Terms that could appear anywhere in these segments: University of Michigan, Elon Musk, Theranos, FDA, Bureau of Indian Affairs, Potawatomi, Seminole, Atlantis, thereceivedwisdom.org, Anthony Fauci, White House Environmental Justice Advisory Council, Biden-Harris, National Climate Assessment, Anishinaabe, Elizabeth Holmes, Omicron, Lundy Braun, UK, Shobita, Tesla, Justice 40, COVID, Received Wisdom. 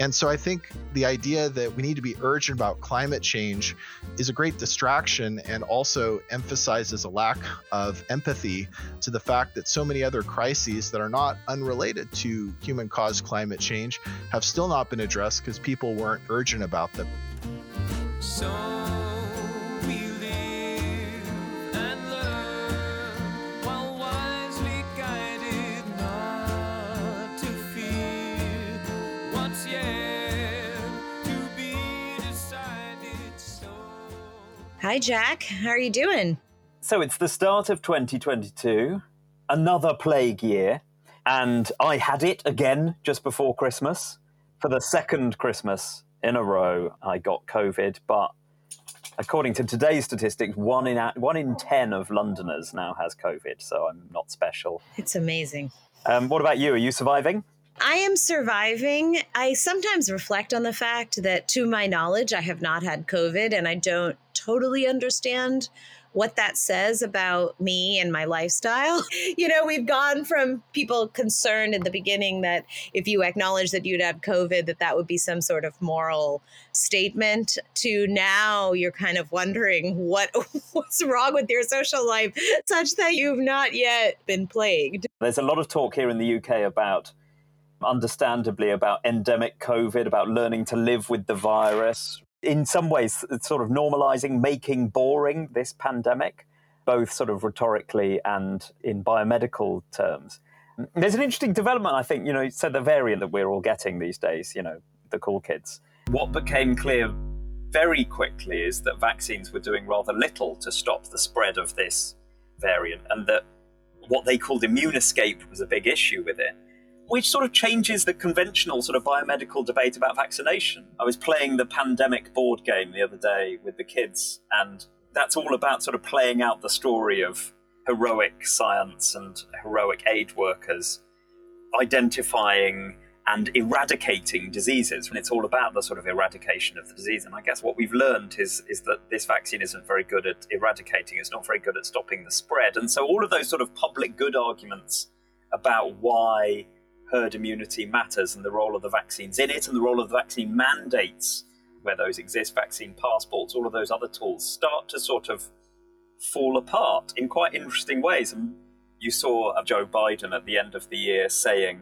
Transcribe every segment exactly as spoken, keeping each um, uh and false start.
And so I think the idea that we need to be urgent about climate change is a great distraction and also emphasizes a lack of empathy to the fact that so many other crises that are not unrelated to human-caused climate change have still not been addressed because people weren't urgent about them. So we live and learn while wisely guided not to fear what's yet to be decided. So hi Jack, how are you doing? So it's the start of twenty twenty-two, another plague year, and I had it again just before Christmas. For the second Christmas in a row, I got COVID, but according to today's statistics, one in one in ten of Londoners now has COVID, so I'm not special. It's amazing. Um, what about you? Are you surviving? I am surviving. I sometimes reflect on the fact that, to my knowledge, I have not had COVID, and I don't totally understand what that says about me and my lifestyle. You know, we've gone from people concerned in the beginning that if you acknowledge that you'd had COVID, that that would be some sort of moral statement, to now you're kind of wondering what what's wrong with your social life such that you've not yet been plagued. There's a lot of talk here in the U K about, understandably, about endemic COVID, about learning to live with the virus. In some ways, it's sort of normalizing, making boring this pandemic, both sort of rhetorically and in biomedical terms. There's an interesting development, I think, you know, so the variant that we're all getting these days, you know, the cool kids. What became clear very quickly is that vaccines were doing rather little to stop the spread of this variant, and that what they called immune escape was a big issue with it, which sort of changes the conventional sort of biomedical debate about vaccination. I was playing the pandemic board game the other day with the kids, and that's all about sort of playing out the story of heroic science and heroic aid workers identifying and eradicating diseases. And it's all about the sort of eradication of the disease. And I guess what we've learned is, is that this vaccine isn't very good at eradicating, it's not very good at stopping the spread. And so all of those sort of public good arguments about why herd immunity matters and the role of the vaccines in it and the role of the vaccine mandates, where those exist, vaccine passports, all of those other tools start to sort of fall apart in quite interesting ways. And you saw Joe Biden at the end of the year saying,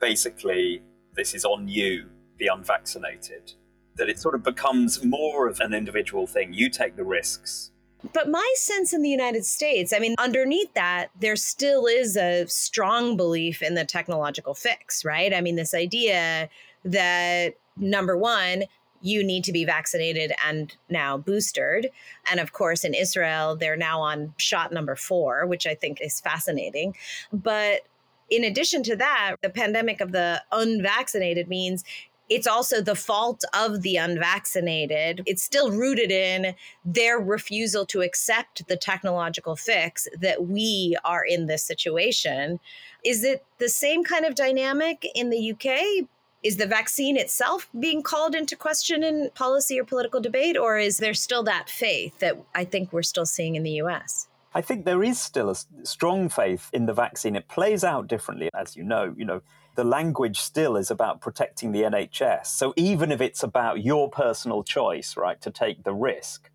basically, this is on you, the unvaccinated, that it sort of becomes more of an individual thing. You take the risks. But my sense in the United States, I mean, underneath that, there still is a strong belief in the technological fix, right? I mean, this idea that, number one, you need to be vaccinated and now boosted. And of course, in Israel, they're now on shot number four, which I think is fascinating. But in addition to that, the pandemic of the unvaccinated means it's also the fault of the unvaccinated. It's still rooted in their refusal to accept the technological fix that we are in this situation. Is it the same kind of dynamic in the U K? Is the vaccine itself being called into question in policy or political debate? Or is there still that faith that I think we're still seeing in the U S? I think there is still a strong faith in the vaccine. It plays out differently, as you know, you know. The language still is about protecting the N H S. So even if it's about your personal choice, right, to take the risk,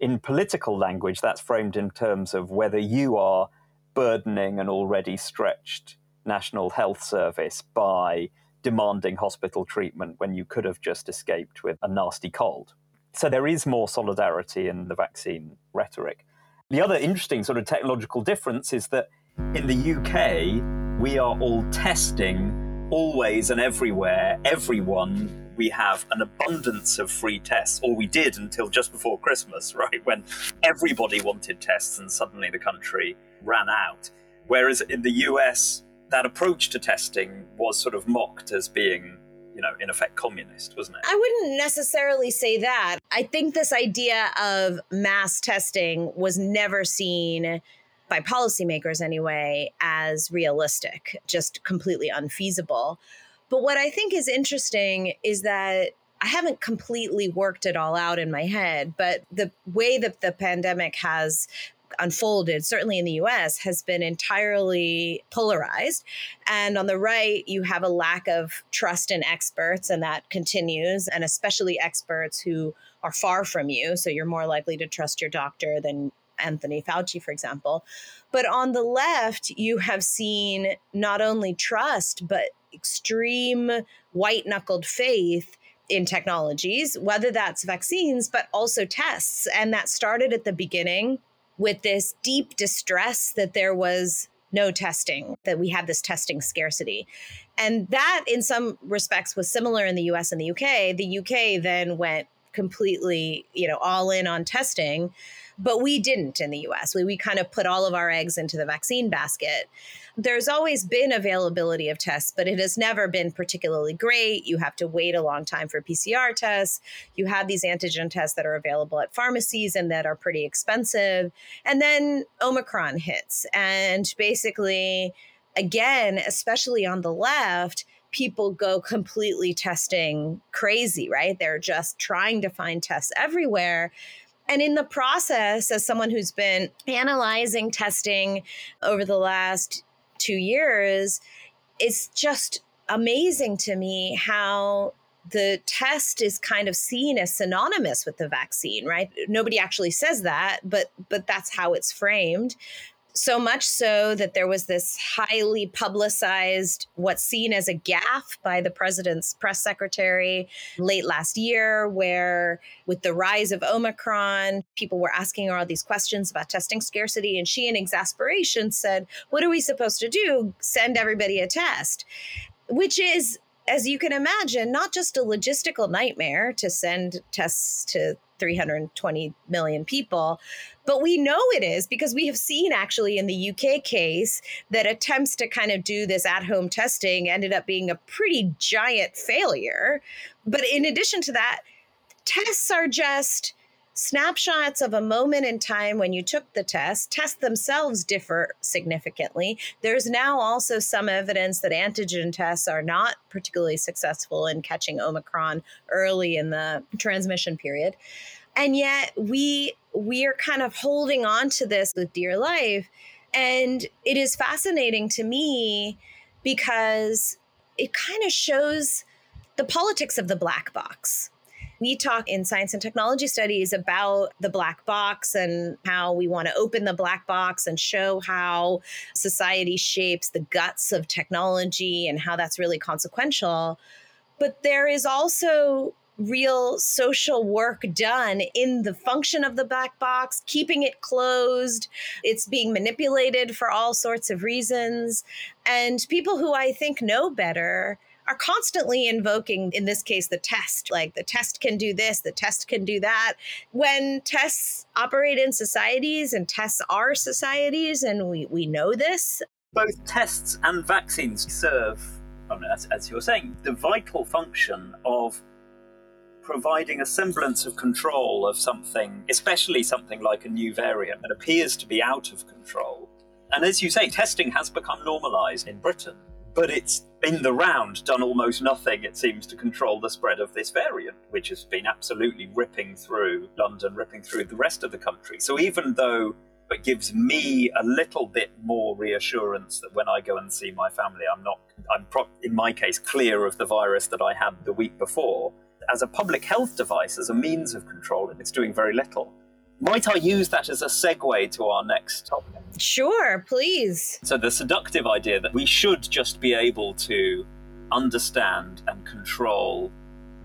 in political language, that's framed in terms of whether you are burdening an already stretched National Health Service by demanding hospital treatment when you could have just escaped with a nasty cold. So there is more solidarity in the vaccine rhetoric. The other interesting sort of technological difference is that in the U K, we are all testing always and everywhere, everyone. We have an abundance of free tests, or we did until just before Christmas, right, when everybody wanted tests and suddenly the country ran out. Whereas in the U S, that approach to testing was sort of mocked as being, you know, in effect, communist, wasn't it? I wouldn't necessarily say that. I think this idea of mass testing was never seen by policymakers anyway, as realistic, just completely unfeasible. But what I think is interesting is that I haven't completely worked it all out in my head, but the way that the pandemic has unfolded, certainly in the U S, has been entirely polarized. And on the right, you have a lack of trust in experts, and that continues, and especially experts who are far from you. So you're more likely to trust your doctor than Anthony Fauci, for example. But on the left, you have seen not only trust, but extreme white-knuckled faith in technologies, whether that's vaccines, but also tests. And that started at the beginning with this deep distress that there was no testing, that we had this testing scarcity. And that, in some respects, was similar in the U S and the U K. The U K then went completely, you know, all in on testing, but we didn't in the U S. We, we kind of put all of our eggs into the vaccine basket. There's always been availability of tests, but it has never been particularly great. You have to wait a long time for P C R tests. You have these antigen tests that are available at pharmacies and that are pretty expensive. And then Omicron hits. And basically, again, especially on the left, people go completely testing crazy, right? They're just trying to find tests everywhere. And in the process, as someone who's been analyzing testing over the last two years, it's just amazing to me how the test is kind of seen as synonymous with the vaccine, right? Nobody actually says that, but but that's how it's framed. So much so that there was this highly publicized, what's seen as a gaffe by the president's press secretary late last year, where with the rise of Omicron, people were asking her all these questions about testing scarcity. And she, in exasperation, said, what are we supposed to do? Send everybody a test, which is, as you can imagine, not just a logistical nightmare to send tests to three hundred twenty million people. But we know it is because we have seen actually in the U K case that attempts to kind of do this at-home testing ended up being a pretty giant failure. But in addition to that, tests are just snapshots of a moment in time when you took the test. Tests themselves differ significantly. There's now also some evidence that antigen tests are not particularly successful in catching Omicron early in the transmission period. And yet we we are kind of holding on to this with dear life. And it is fascinating to me because it kind of shows the politics of the black box. We talk in science and technology studies about the black box and how we want to open the black box and show how society shapes the guts of technology and how that's really consequential. But there is also real social work done in the function of the black box, keeping it closed. It's being manipulated for all sorts of reasons. And people who I think know better are constantly invoking, in this case, the test, like the test can do this, the test can do that. When tests operate in societies and tests are societies, and we, we know this. Both tests and vaccines serve, I mean, as, as you're saying, the vital function of providing a semblance of control of something, especially something like a new variant that appears to be out of control. And as you say, testing has become normalized in Britain. But it's, in the round, done almost nothing, it seems, to control the spread of this variant, which has been absolutely ripping through London, ripping through the rest of the country. So even though it gives me a little bit more reassurance that when I go and see my family, I'm not, I'm pro- in my case, clear of the virus that I had the week before, as a public health device, as a means of control, it's doing very little. Might I use that as a segue to our next topic? Sure, please. So the seductive idea that we should just be able to understand and control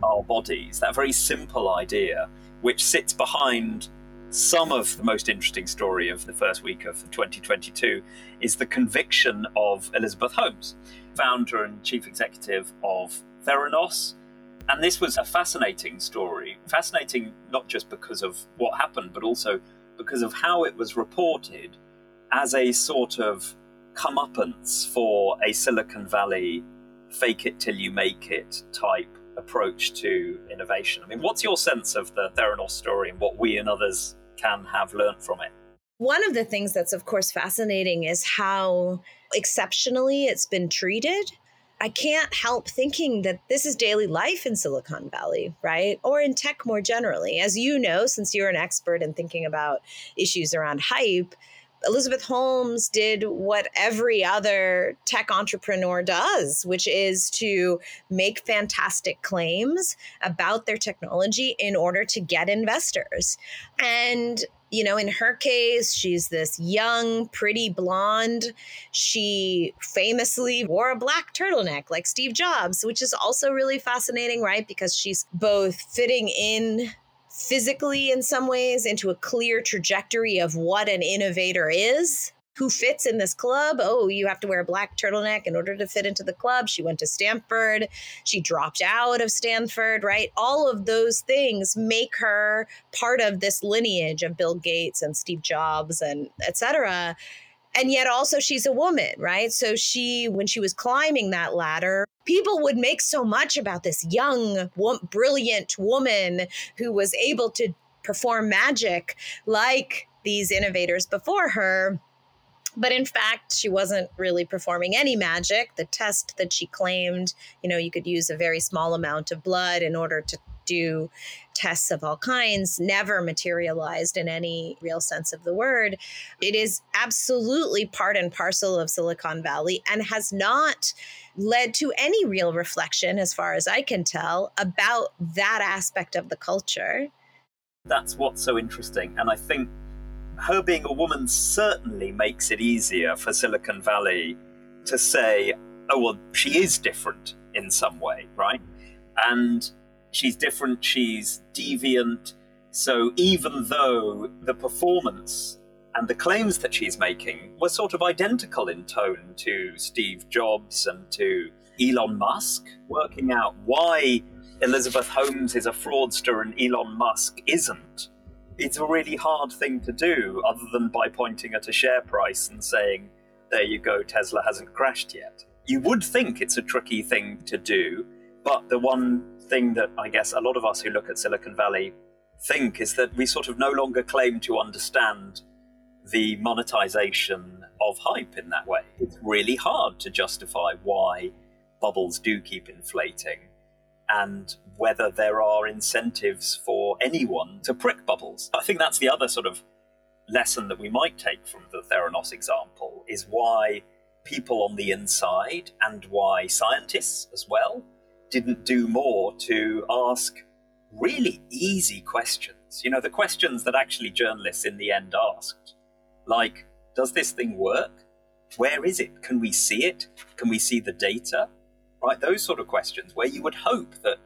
our bodies, that very simple idea, which sits behind some of the most interesting story of the first week of twenty twenty-two, is the conviction of Elizabeth Holmes, founder and chief executive of Theranos. And this was a fascinating story, fascinating not just because of what happened, but also because of how it was reported as a sort of comeuppance for a Silicon Valley fake it till you make it type approach to innovation. I mean, what's your sense of the Theranos story and what we and others can have learned from it? One of the things that's, of course, fascinating is how exceptionally it's been treated. I can't help thinking that this is daily life in Silicon Valley, right? Or in tech more generally. As you know, since you're an expert in thinking about issues around hype, Elizabeth Holmes did what every other tech entrepreneur does, which is to make fantastic claims about their technology in order to get investors. And, you know, in her case, she's this young, pretty blonde. She famously wore a black turtleneck like Steve Jobs, which is also really fascinating, right? Because she's both fitting in physically in some ways into a clear trajectory of what an innovator is, who fits in this club. Oh, you have to wear a black turtleneck in order to fit into the club. She went to Stanford. She dropped out of Stanford, right? All of those things make her part of this lineage of Bill Gates and Steve Jobs and et cetera. And yet also she's a woman, right? So she, when she was climbing that ladder, people would make so much about this young, brilliant woman who was able to perform magic like these innovators before her. But in fact, she wasn't really performing any magic. The test that she claimed, you know, you could use a very small amount of blood in order to do tests of all kinds, never materialized in any real sense of the word. It is absolutely part and parcel of Silicon Valley and has not led to any real reflection, as far as I can tell, about that aspect of the culture. That's what's so interesting. And I think her being a woman certainly makes it easier for Silicon Valley to say, oh, well, she is different in some way, right? And she's different, she's deviant. So even though the performance and the claims that she's making were sort of identical in tone to Steve Jobs and to Elon Musk, working out why Elizabeth Holmes is a fraudster and Elon Musk isn't, it's a really hard thing to do other than by pointing at a share price and saying, there you go, Tesla hasn't crashed yet. You would think it's a tricky thing to do, but the one thing that I guess a lot of us who look at Silicon Valley think is that we sort of no longer claim to understand the monetization of hype in that way. It's really hard to justify why bubbles do keep inflating and whether there are incentives for anyone to prick bubbles. I think that's the other sort of lesson that we might take from the Theranos example, is why people on the inside and why scientists as well didn't do more to ask really easy questions. You know, the questions that actually journalists in the end asked, like, does this thing work? Where is it? Can we see it? Can we see the data? Right, those sort of questions where you would hope that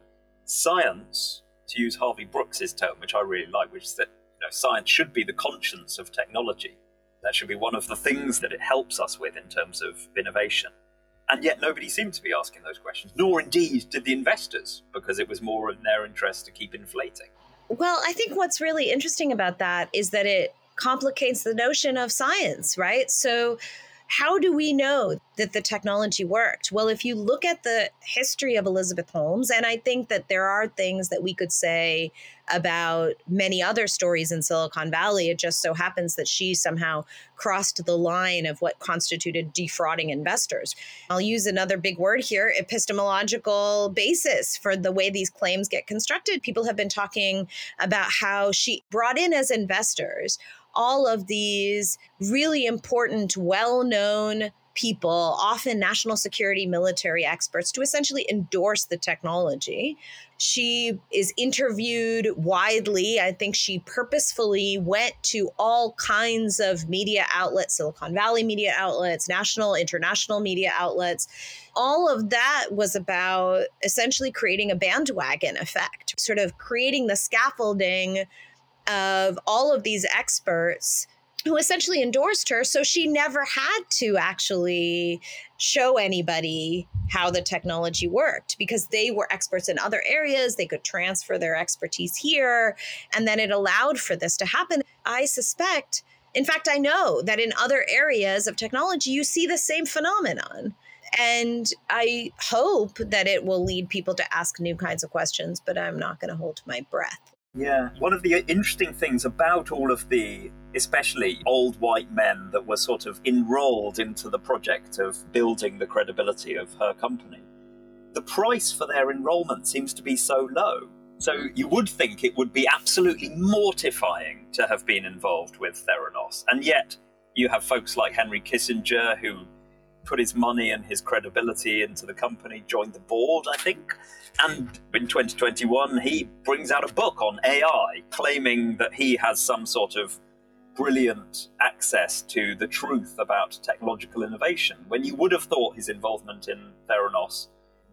science, to use Harvey Brooks's term, which I really like, which is that, you know, science should be the conscience of technology. That should be one of the things that it helps us with in terms of innovation. And yet nobody seemed to be asking those questions, nor indeed did the investors, because it was more in their interest to keep inflating. Well, I think what's really interesting about that is that it complicates the notion of science, right? So how do we know that the technology worked? Well, if you look at the history of Elizabeth Holmes, and I think that there are things that we could say about many other stories in Silicon Valley, it just so happens that she somehow crossed the line of what constituted defrauding investors. I'll use another big word here, epistemological basis for the way these claims get constructed. People have been talking about how she brought in as investors all of these really important, well-known people, often national security military experts, to essentially endorse the technology. She is interviewed widely. I think she purposefully went to all kinds of media outlets, Silicon Valley media outlets, national, international media outlets. All of that was about essentially creating a bandwagon effect, sort of creating the scaffolding of all of these experts who essentially endorsed her. So she never had to actually show anybody how the technology worked because they were experts in other areas. They could transfer their expertise here. And then it allowed for this to happen. I suspect, in fact, I know that in other areas of technology, you see the same phenomenon. And I hope that it will lead people to ask new kinds of questions, but I'm not going to hold my breath. Yeah. One of the interesting things about all of the, especially old white men that were sort of enrolled into the project of building the credibility of her company, the price for their enrollment seems to be so low. So you would think it would be absolutely mortifying to have been involved with Theranos. And yet you have folks like Henry Kissinger, who put his money and his credibility into the company, joined the board, I think. And in twenty twenty-one, he brings out a book on A I, claiming that he has some sort of brilliant access to the truth about technological innovation, when you would have thought his involvement in Theranos,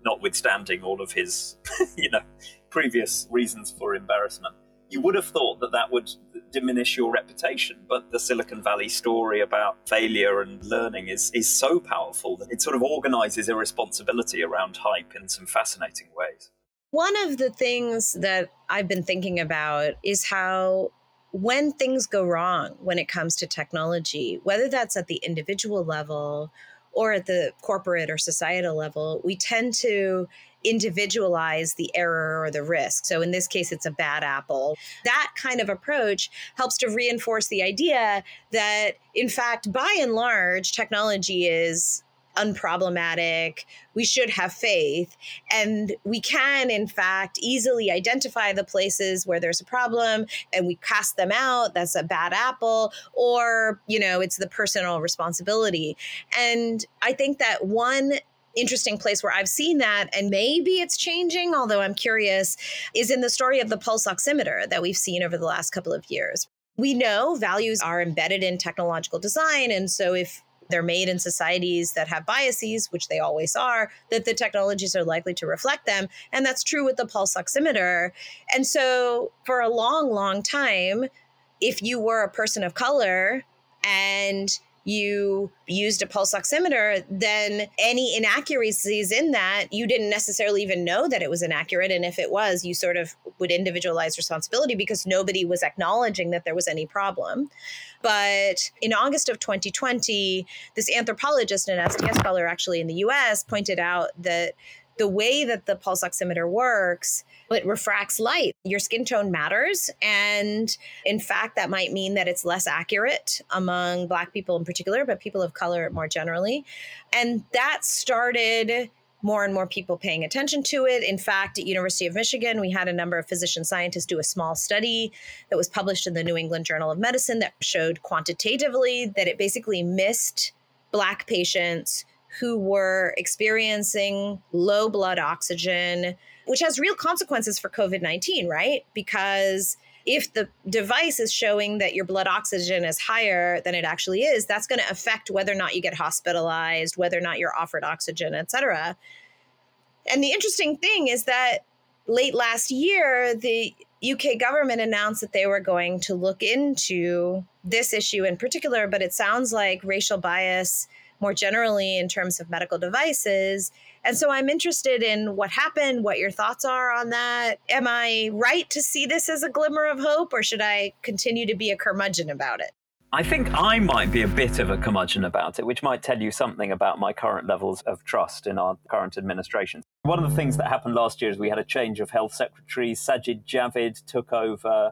notwithstanding all of his, you know, previous reasons for embarrassment, you would have thought that that would diminish your reputation. But the Silicon Valley story about failure and learning is, is so powerful that it sort of organizes irresponsibility around hype in some fascinating ways. One of the things that I've been thinking about is how when things go wrong when it comes to technology, whether that's at the individual level or at the corporate or societal level, we tend to individualize the error or the risk. So in this case, it's a bad apple. That kind of approach helps to reinforce the idea that, in fact, by and large, technology is unproblematic. We should have faith. And we can, in fact, easily identify the places where there's a problem and we cast them out. That's a bad apple. Or, you know, it's the personal responsibility. And I think that one interesting place where I've seen that, and maybe it's changing, although I'm curious, is in the story of the pulse oximeter that we've seen over the last couple of years. We know values are embedded in technological design. And so if they're made in societies that have biases, which they always are, that the technologies are likely to reflect them. And that's true with the pulse oximeter. And so for a long, long time, if you were a person of color and you used a pulse oximeter, then any inaccuracies in that, you didn't necessarily even know that it was inaccurate. And if it was, you sort of would individualize responsibility because nobody was acknowledging that there was any problem. But in August of twenty twenty, this anthropologist and S T S scholar actually in the U S pointed out that the way that the pulse oximeter works, it refracts light. Your skin tone matters. And in fact, that might mean that it's less accurate among Black people in particular, but people of color more generally. And that started more and more people paying attention to it. In fact, at University of Michigan, we had a number of physician scientists do a small study that was published in the New England Journal of Medicine that showed quantitatively that it basically missed Black patients who were experiencing low blood oxygen, which has real consequences for COVID nineteen, right? Because if the device is showing that your blood oxygen is higher than it actually is, that's going to affect whether or not you get hospitalized, whether or not you're offered oxygen, et cetera. And the interesting thing is that late last year, the U K government announced that they were going to look into this issue in particular, but it sounds like racial bias more generally in terms of medical devices. And so I'm interested in what happened, what your thoughts are on that. Am I right to see this as a glimmer of hope, or should I continue to be a curmudgeon about it? I think I might be a bit of a curmudgeon about it, which might tell you something about my current levels of trust in our current administration. One of the things that happened last year is we had a change of health secretary. Sajid Javid took over,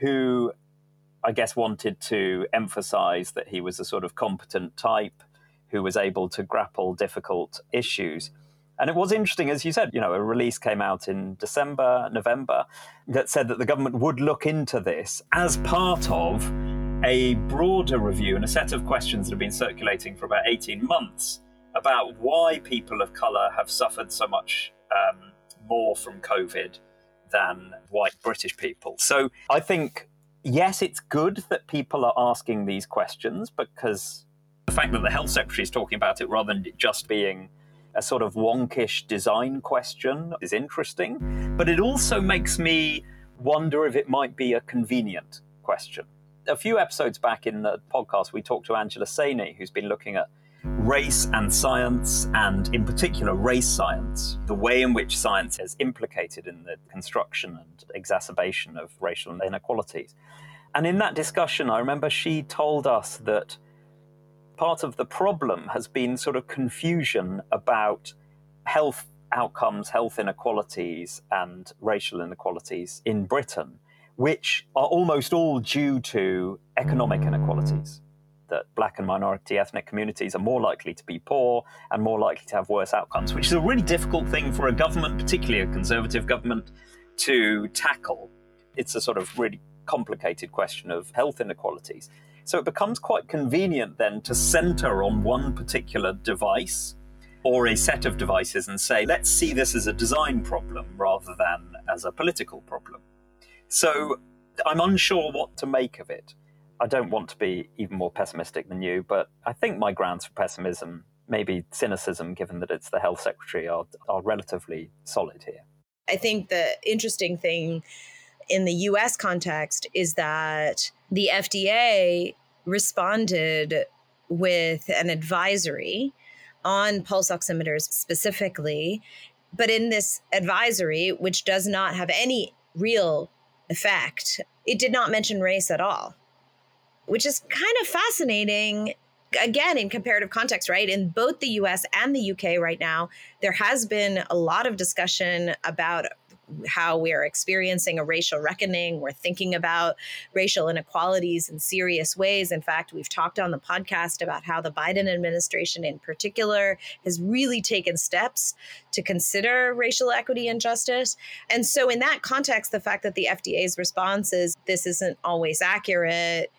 who I guess wanted to emphasize that he was a sort of competent type who was able to grapple difficult issues. And it was interesting, as you said, you know, a release came out in December, November, that said that the government would look into this as part of a broader review and a set of questions that have been circulating for about eighteen months about why people of colour have suffered so much um, more from COVID than white British people. So I think, yes, it's good that people are asking these questions, because the fact that the health secretary is talking about it rather than it just being a sort of wonkish design question is interesting, but it also makes me wonder if it might be a convenient question. A few episodes back in the podcast, we talked to Angela Saini, who's been looking at race and science, and in particular race science, the way in which science is implicated in the construction and exacerbation of racial inequalities. And in that discussion, I remember she told us that part of the problem has been sort of confusion about health outcomes, health inequalities, and racial inequalities in Britain, which are almost all due to economic inequalities, that black and minority ethnic communities are more likely to be poor and more likely to have worse outcomes, which is a really difficult thing for a government, particularly a conservative government, to tackle. It's a sort of really complicated question of health inequalities. So it becomes quite convenient then to center on one particular device or a set of devices and say, let's see this as a design problem rather than as a political problem. So I'm unsure what to make of it. I don't want to be even more pessimistic than you, but I think my grounds for pessimism, maybe cynicism, given that it's the health secretary, are, are relatively solid here. I think the interesting thing in the U S context is that the F D A responded with an advisory on pulse oximeters specifically, but in this advisory, which does not have any real effect, it did not mention race at all, which is kind of fascinating. Again, in comparative context, right? In both the U S and the U K right now, there has been a lot of discussion about how we are experiencing a racial reckoning. We're thinking about racial inequalities in serious ways. In fact, we've talked on the podcast about how the Biden administration in particular has really taken steps to consider racial equity and justice. And so in that context, the fact that the F D A's response is this isn't always accurate,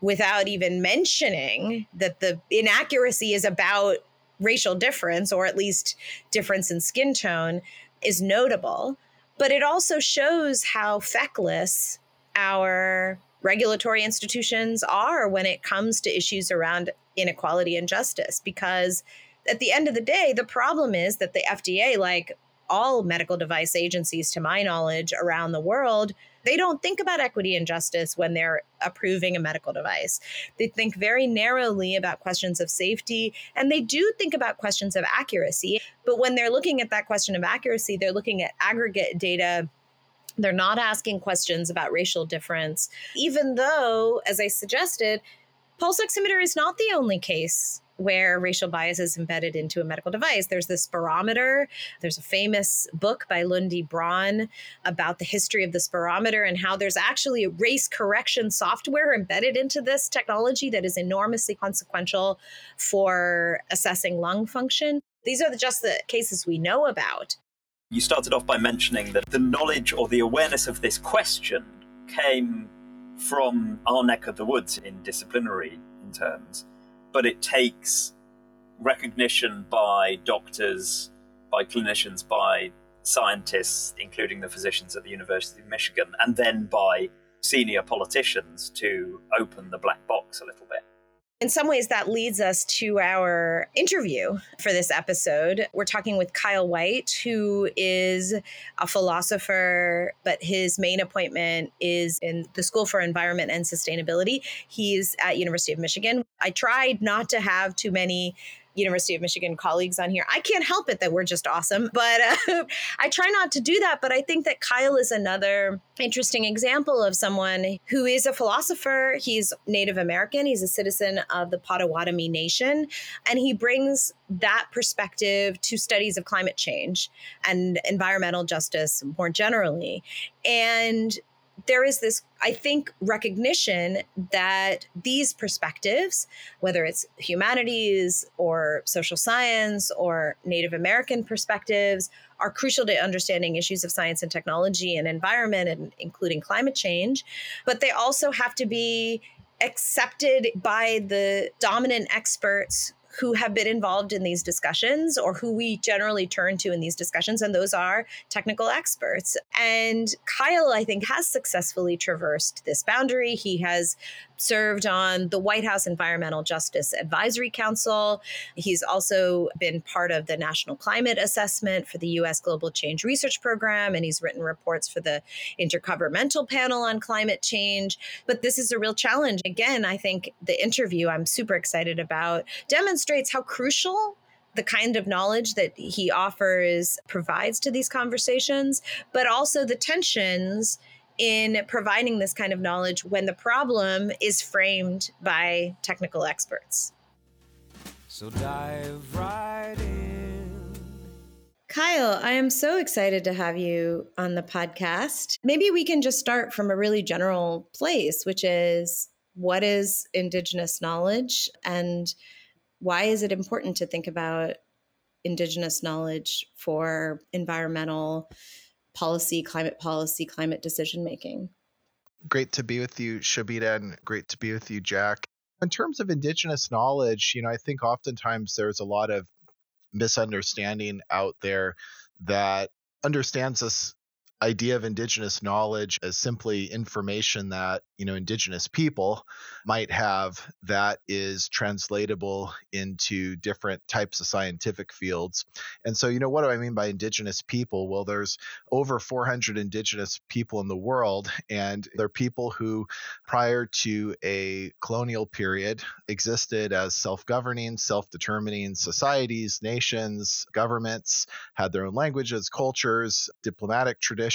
without even mentioning that the inaccuracy is about racial difference, or at least difference in skin tone, is notable. But it also shows how feckless our regulatory institutions are when it comes to issues around inequality and justice. Because at the end of the day, the problem is that the F D A, like all medical device agencies, to my knowledge, around the world, they don't think about equity and justice when they're approving a medical device. They think very narrowly about questions of safety, and they do think about questions of accuracy. But when they're looking at that question of accuracy, they're looking at aggregate data. They're not asking questions about racial difference, even though, as I suggested, pulse oximeter is not the only case where racial bias is embedded into a medical device. There's the spirometer. There's a famous book by Lundy Braun about the history of the spirometer and how there's actually a race correction software embedded into this technology that is enormously consequential for assessing lung function. These are the, just the cases we know about. You started off by mentioning that the knowledge or the awareness of this question came from our neck of the woods in disciplinary terms. But it takes recognition by doctors, by clinicians, by scientists, including the physicians at the University of Michigan, and then by senior politicians to open the black box a little bit. In some ways, that leads us to our interview for this episode. We're talking with Kyle Whyte, who is a philosopher, but his main appointment is in the School for Environment and Sustainability. He's at University of Michigan. I tried not to have too many University of Michigan colleagues on here. I can't help it that we're just awesome, but uh, I try not to do that. But I think that Kyle is another interesting example of someone who is a philosopher. He's Native American. He's a citizen of the Potawatomi Nation. And he brings that perspective to studies of climate change and environmental justice more generally. And there is this, I think, recognition that these perspectives, whether it's humanities or social science or Native American perspectives, are crucial to understanding issues of science and technology and environment, and including climate change. But they also have to be accepted by the dominant experts who have been involved in these discussions, or who we generally turn to in these discussions, and those are technical experts. And Kyle, I think, has successfully traversed this boundary. He has served on the White House Environmental Justice Advisory Council. He's also been part of the National Climate Assessment for the U S Global Change Research Program, and he's written reports for the Intergovernmental Panel on Climate Change. But this is a real challenge. Again, I think the interview I'm super excited about demonstrates how crucial the kind of knowledge that he offers provides to these conversations, but also the tensions in providing this kind of knowledge when the problem is framed by technical experts. So dive right in. Kyle, I am so excited to have you on the podcast. Maybe we can just start from a really general place, which is what is Indigenous knowledge and why is it important to think about Indigenous knowledge for environmental policy, climate policy, climate decision making? Great to be with you, Shapira, and great to be with you, Jack. In terms of Indigenous knowledge, you know, I think oftentimes there's a lot of misunderstanding out there that understands this idea of Indigenous knowledge as simply information that, you know, Indigenous people might have that is translatable into different types of scientific fields. And so, you know, what do I mean by Indigenous people? Well, there's over four hundred Indigenous people in the world, and they're people who, prior to a colonial period, existed as self-governing, self-determining societies, nations, governments, had their own languages, cultures, diplomatic traditions.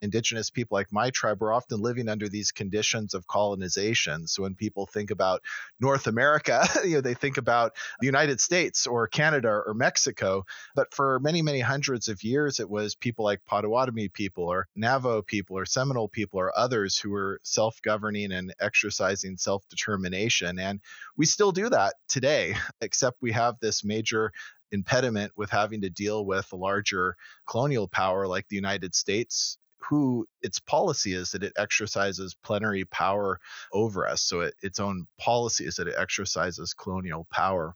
Indigenous people like my tribe are often living under these conditions of colonization. So when people think about North America, you know, they think about the United States or Canada or Mexico. But for many, many hundreds of years, it was people like Potawatomi people or Navajo people or Seminole people or others who were self-governing and exercising self-determination. And we still do that today, except we have this major impediment with having to deal with a larger colonial power like the United States, who its policy is that it exercises plenary power over us. So it, its own policy is that it exercises colonial power.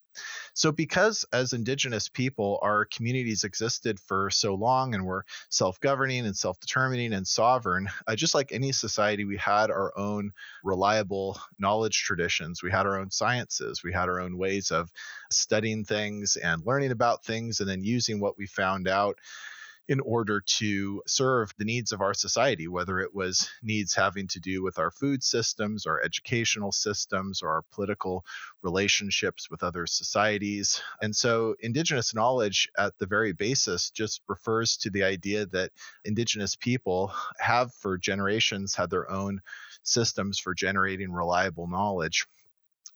So because as Indigenous people, our communities existed for so long and were self-governing and self-determining and sovereign, uh, just like any society, we had our own reliable knowledge traditions. We had our own sciences. We had our own ways of studying things and learning about things and then using what we found out in order to serve the needs of our society, whether it was needs having to do with our food systems, our educational systems, or our political relationships with other societies. And so Indigenous knowledge at the very basis just refers to the idea that Indigenous people have for generations had their own systems for generating reliable knowledge.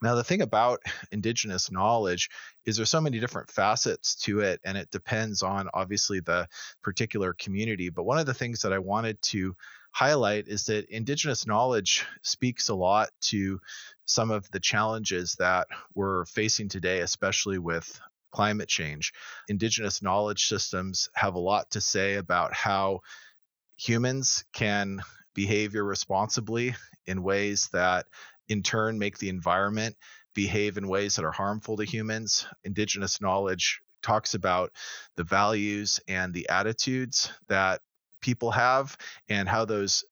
Now, the thing about Indigenous knowledge is there's so many different facets to it, and it depends on, obviously, the particular community. But one of the things that I wanted to highlight is that Indigenous knowledge speaks a lot to some of the challenges that we're facing today, especially with climate change. Indigenous knowledge systems have a lot to say about how humans can behave irresponsibly in ways that in turn make the environment behave in ways that are harmful to humans. Indigenous knowledge talks about the values and the attitudes that people have and how those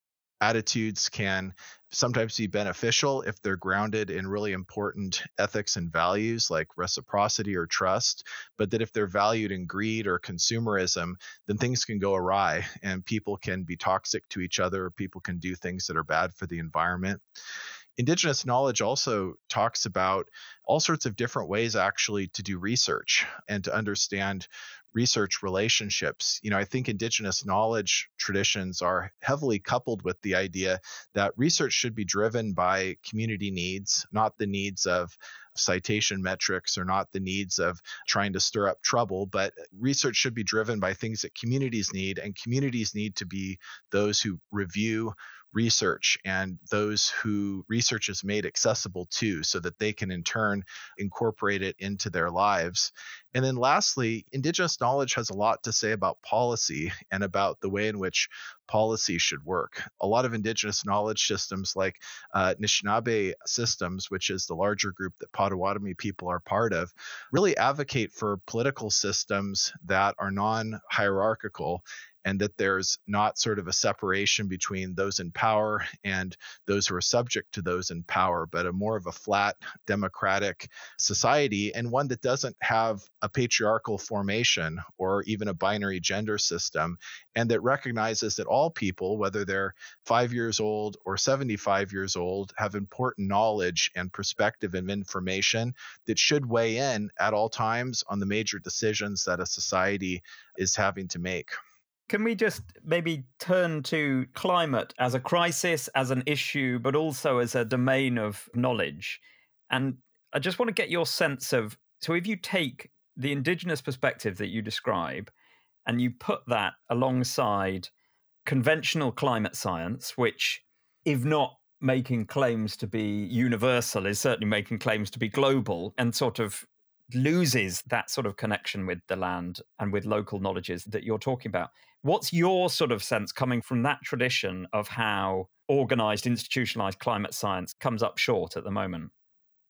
attitudes can sometimes be beneficial if they're grounded in really important ethics and values like reciprocity or trust, but that if they're valued in greed or consumerism, then things can go awry and people can be toxic to each other. People can do things that are bad for the environment. Indigenous knowledge also talks about all sorts of different ways actually to do research and to understand research relationships. You know, I think Indigenous knowledge traditions are heavily coupled with the idea that research should be driven by community needs, not the needs of citation metrics or not the needs of trying to stir up trouble, but research should be driven by things that communities need, and communities need to be those who review research and those who research is made accessible to so that they can in turn incorporate it into their lives. And then lastly, Indigenous knowledge has a lot to say about policy and about the way in which policy should work. A lot of Indigenous knowledge systems like uh, Anishinaabe systems, which is the larger group that Potawatomi people are part of, really advocate for political systems that are non-hierarchical and that there's not sort of a separation between those in power and those who are subject to those in power, but a more of a flat democratic society and one that doesn't have a patriarchal formation or even a binary gender system, and that recognizes that all people, whether they're five years old or seventy-five years old, have important knowledge and perspective and information that should weigh in at all times on the major decisions that a society is having to make. Can we just maybe turn to climate as a crisis, as an issue, but also as a domain of knowledge? And I just want to get your sense of, so if you take the Indigenous perspective that you describe and you put that alongside conventional climate science, which, if not making claims to be universal, is certainly making claims to be global, and sort of loses that sort of connection with the land and with local knowledges that you're talking about. What's your sort of sense coming from that tradition of how organized, institutionalized climate science comes up short at the moment?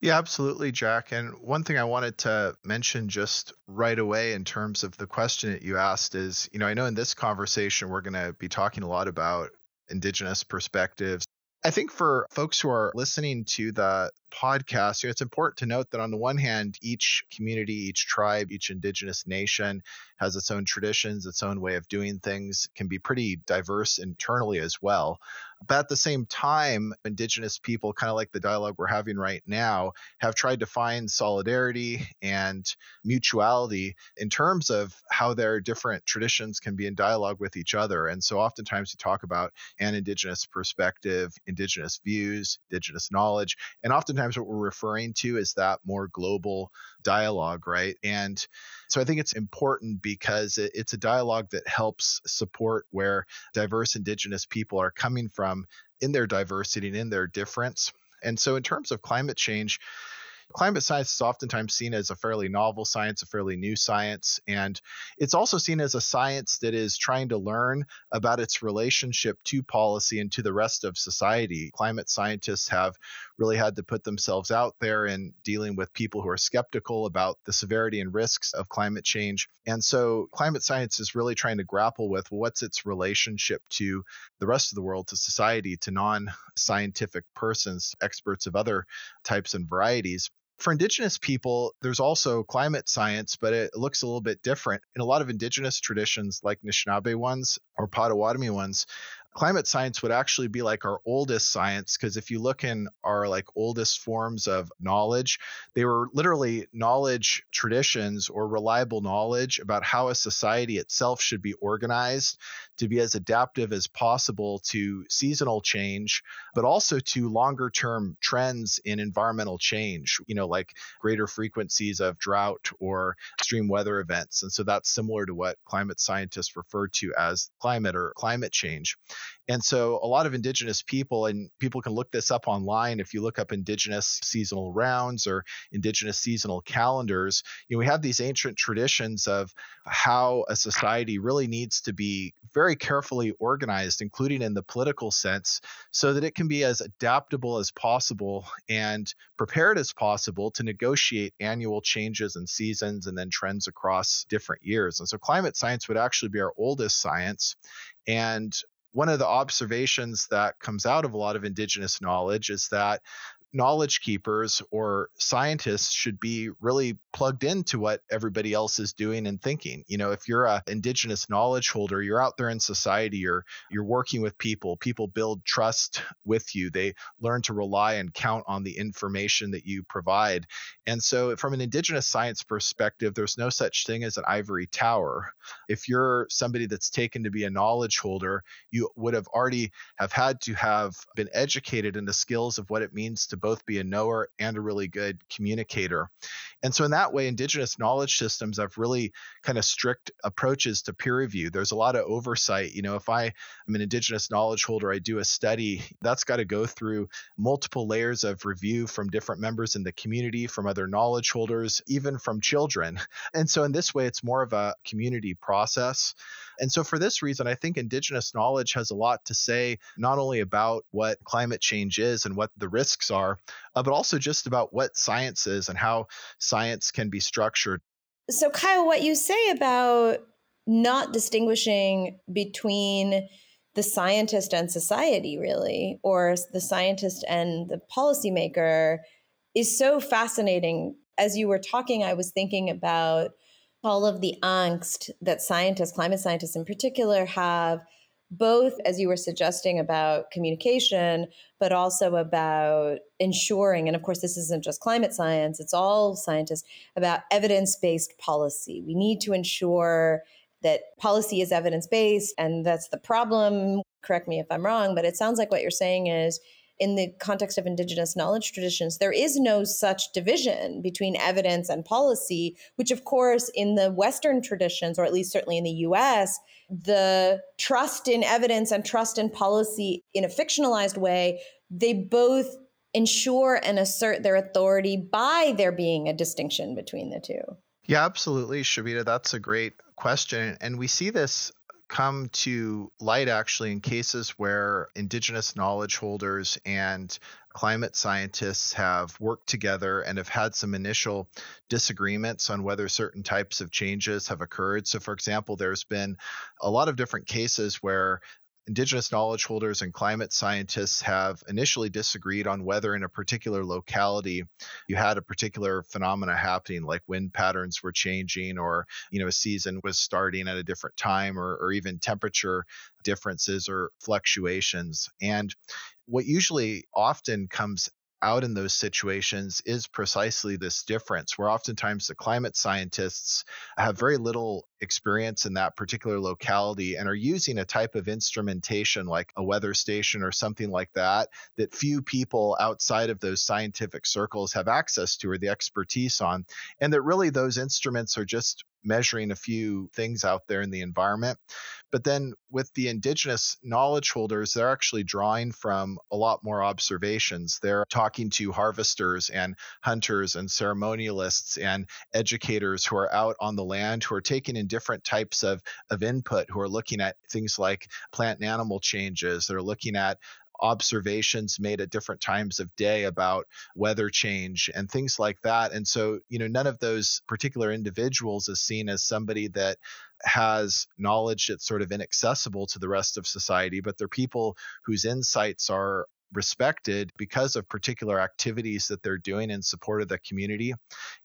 Yeah, absolutely, Jack. And one thing I wanted to mention just right away in terms of the question that you asked is, you know, I know in this conversation, we're going to be talking a lot about Indigenous perspectives. I think for folks who are listening to the podcast, you know, it's important to note that on the one hand, each community, each tribe, each Indigenous nation has its own traditions, its own way of doing things, can be pretty diverse internally as well. But at the same time, Indigenous people, kind of like the dialogue we're having right now, have tried to find solidarity and mutuality in terms of how their different traditions can be in dialogue with each other. And so oftentimes we talk about an Indigenous perspective, Indigenous views, Indigenous knowledge. And oftentimes what we're referring to is that more global dialogue, right? And so I think it's important because it's a dialogue that helps support where diverse Indigenous people are coming from in their diversity and in their difference. And so in terms of climate change, climate science is oftentimes seen as a fairly novel science, a fairly new science, and it's also seen as a science that is trying to learn about its relationship to policy and to the rest of society. Climate scientists have really had to put themselves out there in dealing with people who are skeptical about the severity and risks of climate change. And so climate science is really trying to grapple with what's its relationship to the rest of the world, to society, to non-scientific persons, experts of other types and varieties. For Indigenous people, there's also climate science, but it looks a little bit different. In a lot of Indigenous traditions, like Anishinaabe ones or Potawatomi ones, climate science would actually be like our oldest science, because if you look in our like oldest forms of knowledge, they were literally knowledge traditions or reliable knowledge about how a society itself should be organized to be as adaptive as possible to seasonal change, but also to longer term trends in environmental change, you know, like greater frequencies of drought or extreme weather events. And so that's similar to what climate scientists refer to as climate or climate change. And so a lot of Indigenous people, and people can look this up online, if you look up Indigenous seasonal rounds or Indigenous seasonal calendars, you know, we have these ancient traditions of how a society really needs to be very carefully organized, including in the political sense, so that it can be as adaptable as possible and prepared as possible to negotiate annual changes and seasons and then trends across different years. And so climate science would actually be our oldest science. And one of the observations that comes out of a lot of Indigenous knowledge is that knowledge keepers or scientists should be really plugged into what everybody else is doing and thinking. You know, if you're an Indigenous knowledge holder, you're out there in society, you're, you're working with people, people build trust with you. They learn to rely and count on the information that you provide. And so from an Indigenous science perspective, there's no such thing as an ivory tower. If you're somebody that's taken to be a knowledge holder, you would have already have had to have been educated in the skills of what it means to both be a knower and a really good communicator. And so in that way, Indigenous knowledge systems have really kind of strict approaches to peer review. There's a lot of oversight. You know, if I am an Indigenous knowledge holder, I do a study, that's got to go through multiple layers of review from different members in the community, from other knowledge holders, even from children. And so in this way, it's more of a community process. And so for this reason, I think Indigenous knowledge has a lot to say, not only about what climate change is and what the risks are, uh, but also just about what science is and how science can be structured. So Kyle, what you say about not distinguishing between the scientist and society, really, or the scientist and the policymaker is so fascinating. As you were talking, I was thinking about all of the angst that scientists, climate scientists in particular, have, both, as you were suggesting, about communication, but also about ensuring, and of course, this isn't just climate science, it's all scientists, about evidence-based policy. We need to ensure that policy is evidence-based, and that's the problem. Correct me if I'm wrong, but it sounds like what you're saying is in the context of indigenous knowledge traditions, there is no such division between evidence and policy, which of course in the Western traditions, or at least certainly in the U S, the trust in evidence and trust in policy in a fictionalized way, they both ensure and assert their authority by there being a distinction between the two. Yeah, absolutely, Shapira. That's a great question. And we see this come to light actually in cases where indigenous knowledge holders and climate scientists have worked together and have had some initial disagreements on whether certain types of changes have occurred. So, for example, there's been a lot of different cases where indigenous knowledge holders and climate scientists have initially disagreed on whether in a particular locality you had a particular phenomena happening, like wind patterns were changing, or, you know, a season was starting at a different time, or, or even temperature differences or fluctuations. And what usually often comes out in those situations is precisely this difference, where oftentimes the climate scientists have very little experience in that particular locality and are using a type of instrumentation like a weather station or something like that, that few people outside of those scientific circles have access to or the expertise on, and that really those instruments are just measuring a few things out there in the environment. But then with the indigenous knowledge holders, they're actually drawing from a lot more observations. They're talking to harvesters and hunters and ceremonialists and educators who are out on the land, who are taking in different types of, of input, who are looking at things like plant and animal changes. They're looking at observations made at different times of day about weather change and things like that. And so, you know, none of those particular individuals is seen as somebody that has knowledge that's sort of inaccessible to the rest of society, but they're people whose insights are respected because of particular activities that they're doing in support of the community.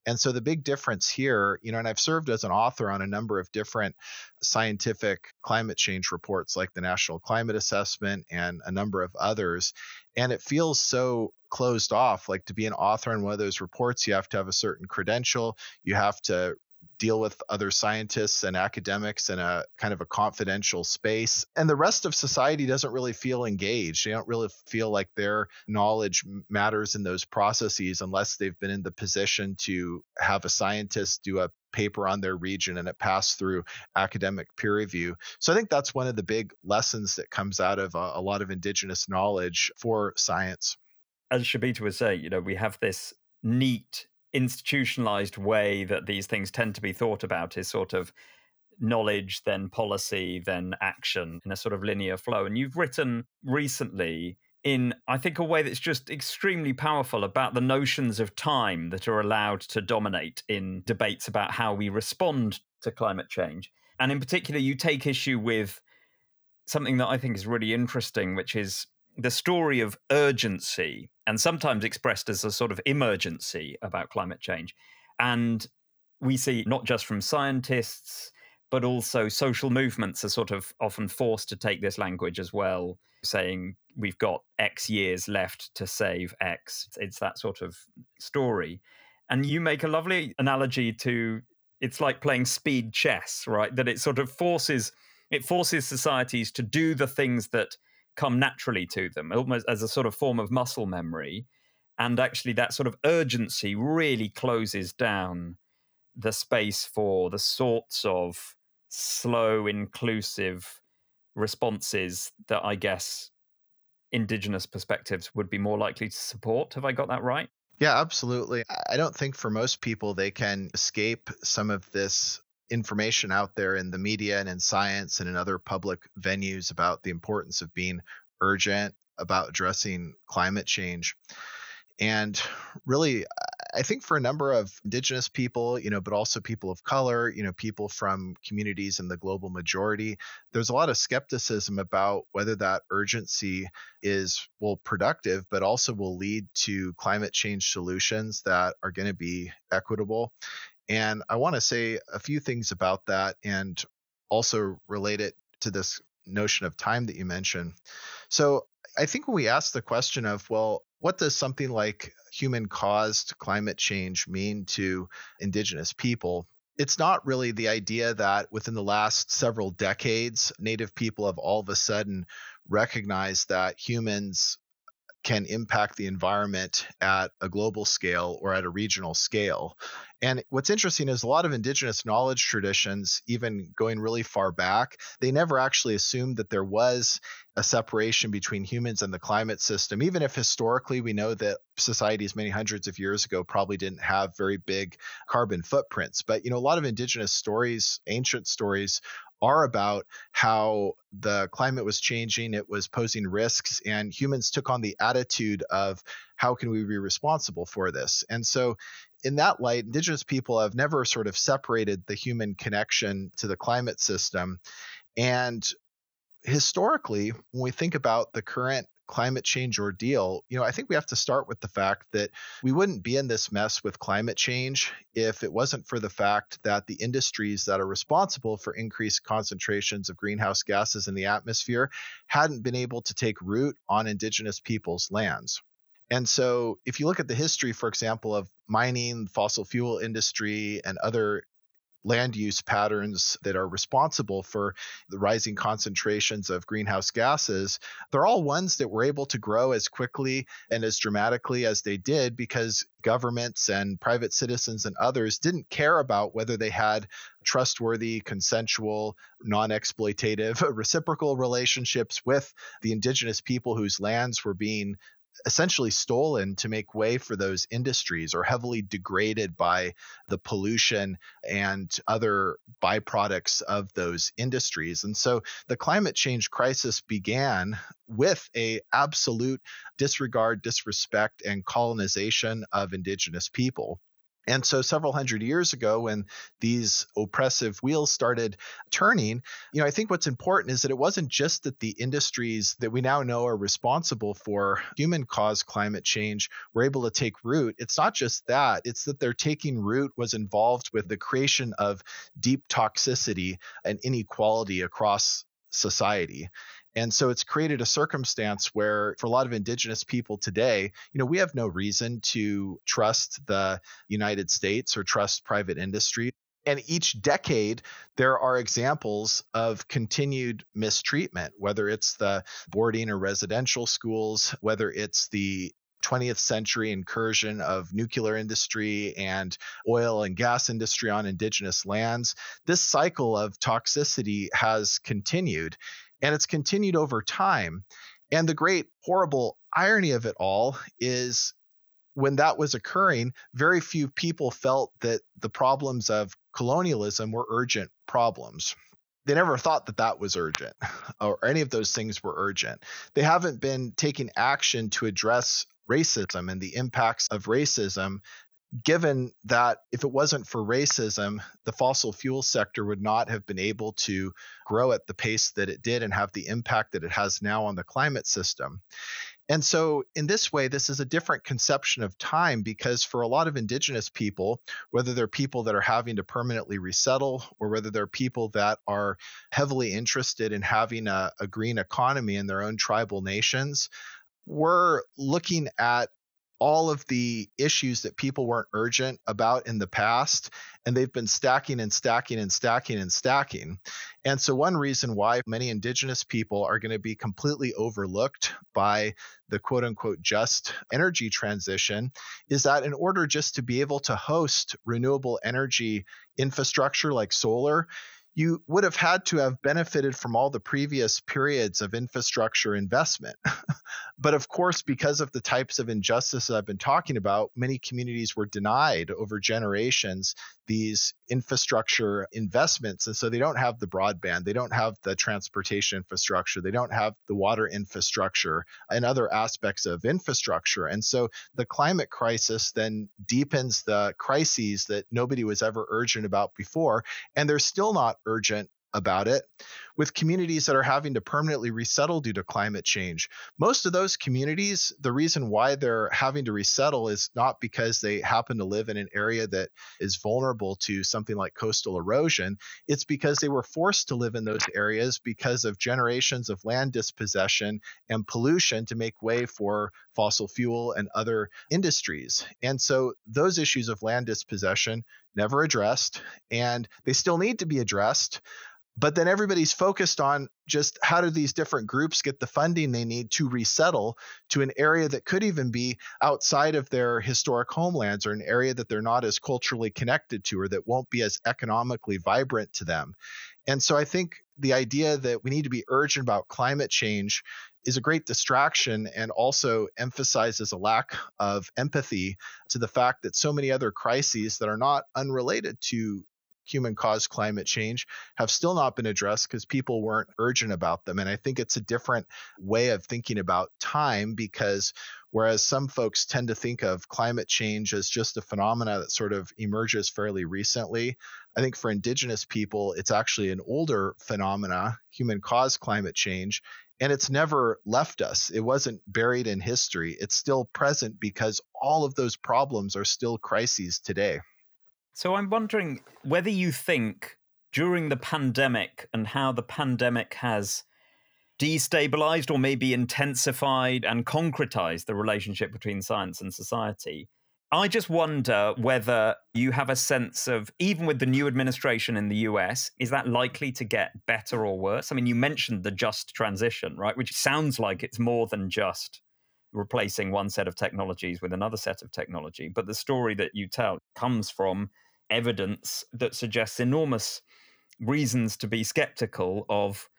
And so the big difference here, you know, and I've served as an author on a number of different scientific climate change reports like the National Climate Assessment and a number of others. And it feels so closed off. Like, to be an author in one of those reports, you have to have a certain credential. You have to deal with other scientists and academics in a kind of a confidential space. And the rest of society doesn't really feel engaged. They don't really feel like their knowledge matters in those processes unless they've been in the position to have a scientist do a paper on their region and it passed through academic peer review. So I think that's one of the big lessons that comes out of a, a lot of indigenous knowledge for science. As Shapita was saying, you know, we have this neat institutionalized way that these things tend to be thought about is sort of knowledge, then policy, then action in a sort of linear flow. And you've written recently in, I think, a way that's just extremely powerful about the notions of time that are allowed to dominate in debates about how we respond to climate change. And in particular, you take issue with something that I think is really interesting, which is the story of urgency, and sometimes expressed as a sort of emergency about climate change. And we see not just from scientists, but also social movements are sort of often forced to take this language as well, saying we've got X years left to save X. It's that sort of story. And you make a lovely analogy to, it's like playing speed chess, right? That it sort of forces, it forces societies to do the things that come naturally to them, almost as a sort of form of muscle memory. And actually that sort of urgency really closes down the space for the sorts of slow, inclusive responses that I guess indigenous perspectives would be more likely to support. Have I got that right? Yeah, absolutely. I don't think for most people they can escape some of this information out there in the media and in science and in other public venues about the importance of being urgent about addressing climate change. And really, I think for a number of indigenous people, you know, but also people of color, you know, people from communities in the global majority, there's a lot of skepticism about whether that urgency is, well, productive, but also will lead to climate change solutions that are going to be equitable. And I want to say a few things about that and also relate it to this notion of time that you mentioned. So I think when we ask the question of, well, what does something like human-caused climate change mean to indigenous people? It's not really the idea that within the last several decades, Native people have all of a sudden recognized that humans can impact the environment at a global scale or at a regional scale. And what's interesting is a lot of indigenous knowledge traditions, even going really far back, they never actually assumed that there was a separation between humans and the climate system, even if historically we know that societies many hundreds of years ago probably didn't have very big carbon footprints. But, you know, a lot of indigenous stories, ancient stories, are about how the climate was changing, it was posing risks, and humans took on the attitude of how can we be responsible for this? And so in that light, indigenous people have never sort of separated the human connection to the climate system. And historically, when we think about the current climate change ordeal, you know, I think we have to start with the fact that we wouldn't be in this mess with climate change if it wasn't for the fact that the industries that are responsible for increased concentrations of greenhouse gases in the atmosphere hadn't been able to take root on indigenous peoples' lands. And so if you look at the history, for example, of mining, fossil fuel industry, and other land use patterns that are responsible for the rising concentrations of greenhouse gases, they're all ones that were able to grow as quickly and as dramatically as they did because governments and private citizens and others didn't care about whether they had trustworthy, consensual, non-exploitative, reciprocal relationships with the indigenous people whose lands were being essentially stolen to make way for those industries or heavily degraded by the pollution and other byproducts of those industries. And so the climate change crisis began with a absolute disregard, disrespect, and colonization of indigenous people. And so several hundred years ago, when these oppressive wheels started turning, you know, I think what's important is that it wasn't just that the industries that we now know are responsible for human-caused climate change were able to take root. It's not just that. It's that their taking root was involved with the creation of deep toxicity and inequality across society. And so it's created a circumstance where for a lot of indigenous people today, you know, we have no reason to trust the United States or trust private industry. And each decade, there are examples of continued mistreatment, whether it's the boarding or residential schools, whether it's the twentieth century incursion of nuclear industry and oil and gas industry on indigenous lands. This cycle of toxicity has continued. And it's continued over time. And the great, horrible irony of it all is when that was occurring, very few people felt that the problems of colonialism were urgent problems. They never thought that that was urgent or any of those things were urgent. They haven't been taking action to address racism and the impacts of racism, given that if it wasn't for racism, the fossil fuel sector would not have been able to grow at the pace that it did and have the impact that it has now on the climate system. And so in this way, this is a different conception of time because for a lot of indigenous people, whether they're people that are having to permanently resettle or whether they're people that are heavily interested in having a, a green economy in their own tribal nations, we're looking at all of the issues that people weren't urgent about in the past, and they've been stacking and stacking and stacking and stacking. And so one reason why many indigenous people are going to be completely overlooked by the quote unquote just energy transition is that in order just to be able to host renewable energy infrastructure like solar, you would have had to have benefited from all the previous periods of infrastructure investment. But of course, because of the types of injustices I've been talking about, many communities were denied over generations these infrastructure investments. And so they don't have the broadband, they don't have the transportation infrastructure, they don't have the water infrastructure and other aspects of infrastructure. And so the climate crisis then deepens the crises that nobody was ever urgent about before, and they're still not urgent about it, with communities that are having to permanently resettle due to climate change. Most of those communities, the reason why they're having to resettle is not because they happen to live in an area that is vulnerable to something like coastal erosion. It's because they were forced to live in those areas because of generations of land dispossession and pollution to make way for fossil fuel and other industries. And so those issues of land dispossession never addressed, and they still need to be addressed. But then everybody's focused on just how do these different groups get the funding they need to resettle to an area that could even be outside of their historic homelands, or an area that they're not as culturally connected to, or that won't be as economically vibrant to them. And so I think the idea that we need to be urgent about climate change is a great distraction, and also emphasizes a lack of empathy to the fact that so many other crises that are not unrelated to human-caused climate change have still not been addressed because people weren't urgent about them. And I think it's a different way of thinking about time, because whereas some folks tend to think of climate change as just a phenomena that sort of emerges fairly recently, I think for Indigenous people, it's actually an older phenomena, human-caused climate change, and it's never left us. It wasn't buried in history. It's still present because all of those problems are still crises today. So I'm wondering whether you think during the pandemic and how the pandemic has destabilized or maybe intensified and concretized the relationship between science and society. I just wonder whether you have a sense of, even with the new administration in the U S, is that likely to get better or worse? I mean, you mentioned the just transition, right? Which sounds like it's more than just replacing one set of technologies with another set of technology. But the story that you tell comes from evidence that suggests enormous reasons to be skeptical of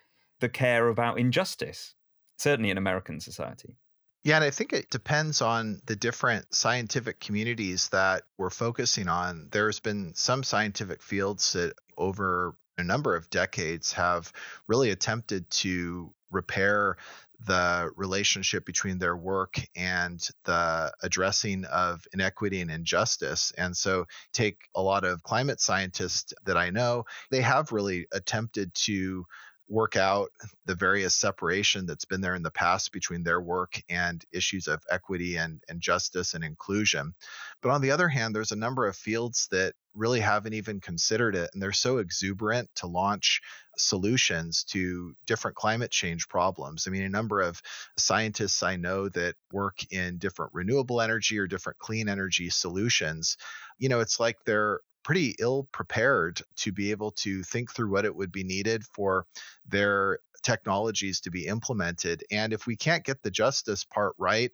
the care about injustice, certainly in American society. Yeah, and I think it depends on the different scientific communities that we're focusing on. There's been some scientific fields that over a number of decades have really attempted to repair the relationship between their work and the addressing of inequity and injustice. And so take a lot of climate scientists that I know, they have really attempted to work out the various separation that's been there in the past between their work and issues of equity and, and justice and inclusion. But on the other hand, there's a number of fields that really haven't even considered it, and they're so exuberant to launch solutions to different climate change problems. I mean, a number of scientists I know that work in different renewable energy or different clean energy solutions, you know, it's like they're pretty ill prepared to be able to think through what it would be needed for their technologies to be implemented. And if we can't get the justice part right,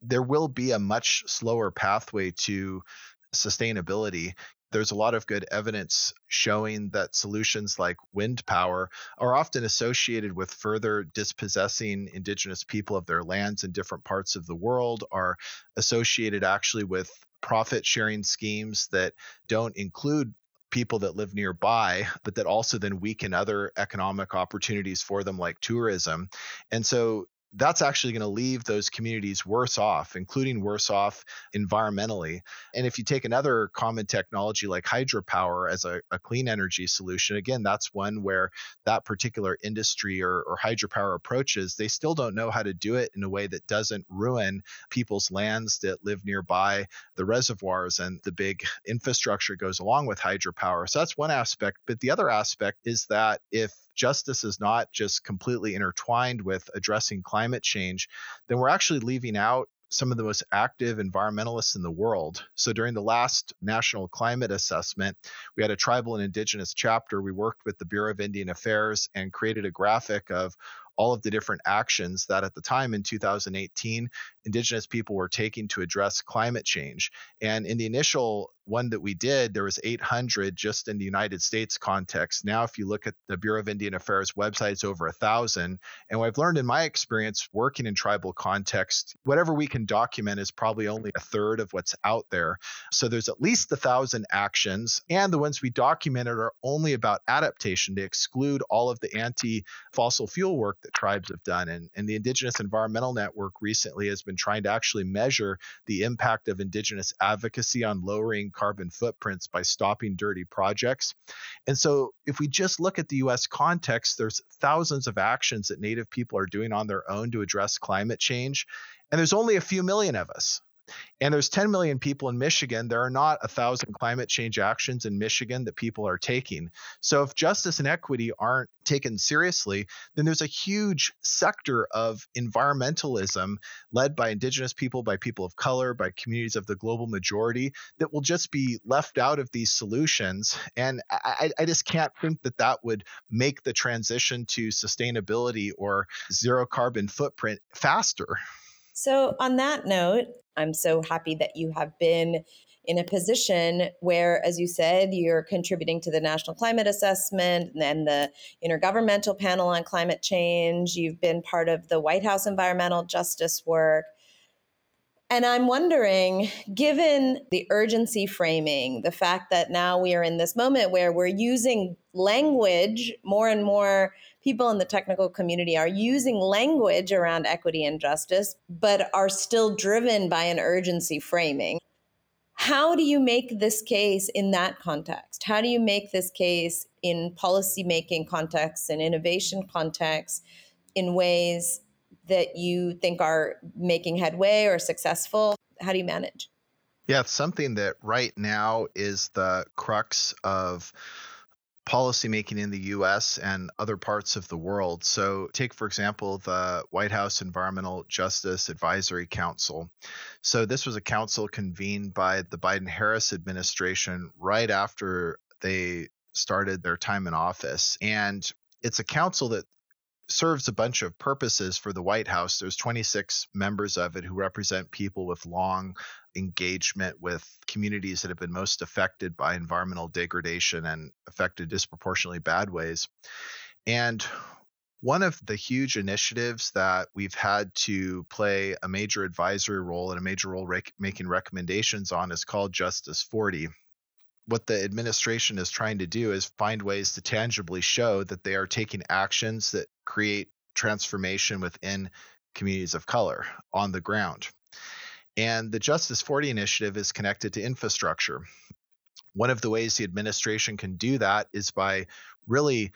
there will be a much slower pathway to sustainability. There's a lot of good evidence showing that solutions like wind power are often associated with further dispossessing Indigenous people of their lands in different parts of the world, are associated actually with profit sharing schemes that don't include people that live nearby, but that also then weaken other economic opportunities for them, like tourism. And so that's actually going to leave those communities worse off, including worse off environmentally. And if you take another common technology like hydropower as a, a clean energy solution, again, that's one where that particular industry or, or hydropower approaches, they still don't know how to do it in a way that doesn't ruin people's lands that live nearby the reservoirs and the big infrastructure goes along with hydropower. So that's one aspect. But the other aspect is that if justice is not just completely intertwined with addressing climate change, then we're actually leaving out some of the most active environmentalists in the world. So during the last National Climate Assessment, we had a tribal and Indigenous chapter. We worked with the Bureau of Indian Affairs and created a graphic of all of the different actions that at the time in two thousand eighteen, Indigenous people were taking to address climate change. And in the initial one that we did, there was eight hundred just in the United States context. Now, if you look at the Bureau of Indian Affairs website, it's over one thousand. And what I've learned in my experience working in tribal context, whatever we can document is probably only a third of what's out there. So there's at least one thousand actions. And the ones we documented are only about adaptation. They exclude all of the anti-fossil fuel work that tribes have done. And, and the Indigenous Environmental Network recently has been trying to actually measure the impact of Indigenous advocacy on lowering carbon footprints by stopping dirty projects. And so if we just look at the U S context, there's thousands of actions that Native people are doing on their own to address climate change. And there's only a few million of us. And there's ten million people in Michigan. There are not a thousand climate change actions in Michigan that people are taking. So if justice and equity aren't taken seriously, then there's a huge sector of environmentalism led by Indigenous people, by people of color, by communities of the global majority that will just be left out of these solutions. And I, I just can't think that that would make the transition to sustainability or zero carbon footprint faster. So on that note, I'm so happy that you have been in a position where, as you said, you're contributing to the National Climate Assessment and the Intergovernmental Panel on Climate Change. You've been part of the White House environmental justice work. And I'm wondering, given the urgency framing, the fact that now we are in this moment where we're using language, more and more people in the technical community are using language around equity and justice, but are still driven by an urgency framing. How do you make this case in that context? How do you make this case in policymaking contexts and innovation contexts in ways that you think are making headway or successful? How do you manage? Yeah, it's something that right now is the crux of policymaking in the U S and other parts of the world. So take, for example, the White House Environmental Justice Advisory Council. So this was a council convened by the Biden-Harris administration right after they started their time in office. And it's a council that serves a bunch of purposes for the White House. There's twenty-six members of it who represent people with long engagement with communities that have been most affected by environmental degradation and affected disproportionately bad ways. And one of the huge initiatives that we've had to play a major advisory role and a major role rec- making recommendations on is called Justice forty. What the administration is trying to do is find ways to tangibly show that they are taking actions that create transformation within communities of color on the ground. And the Justice forty initiative is connected to infrastructure. One of the ways the administration can do that is by really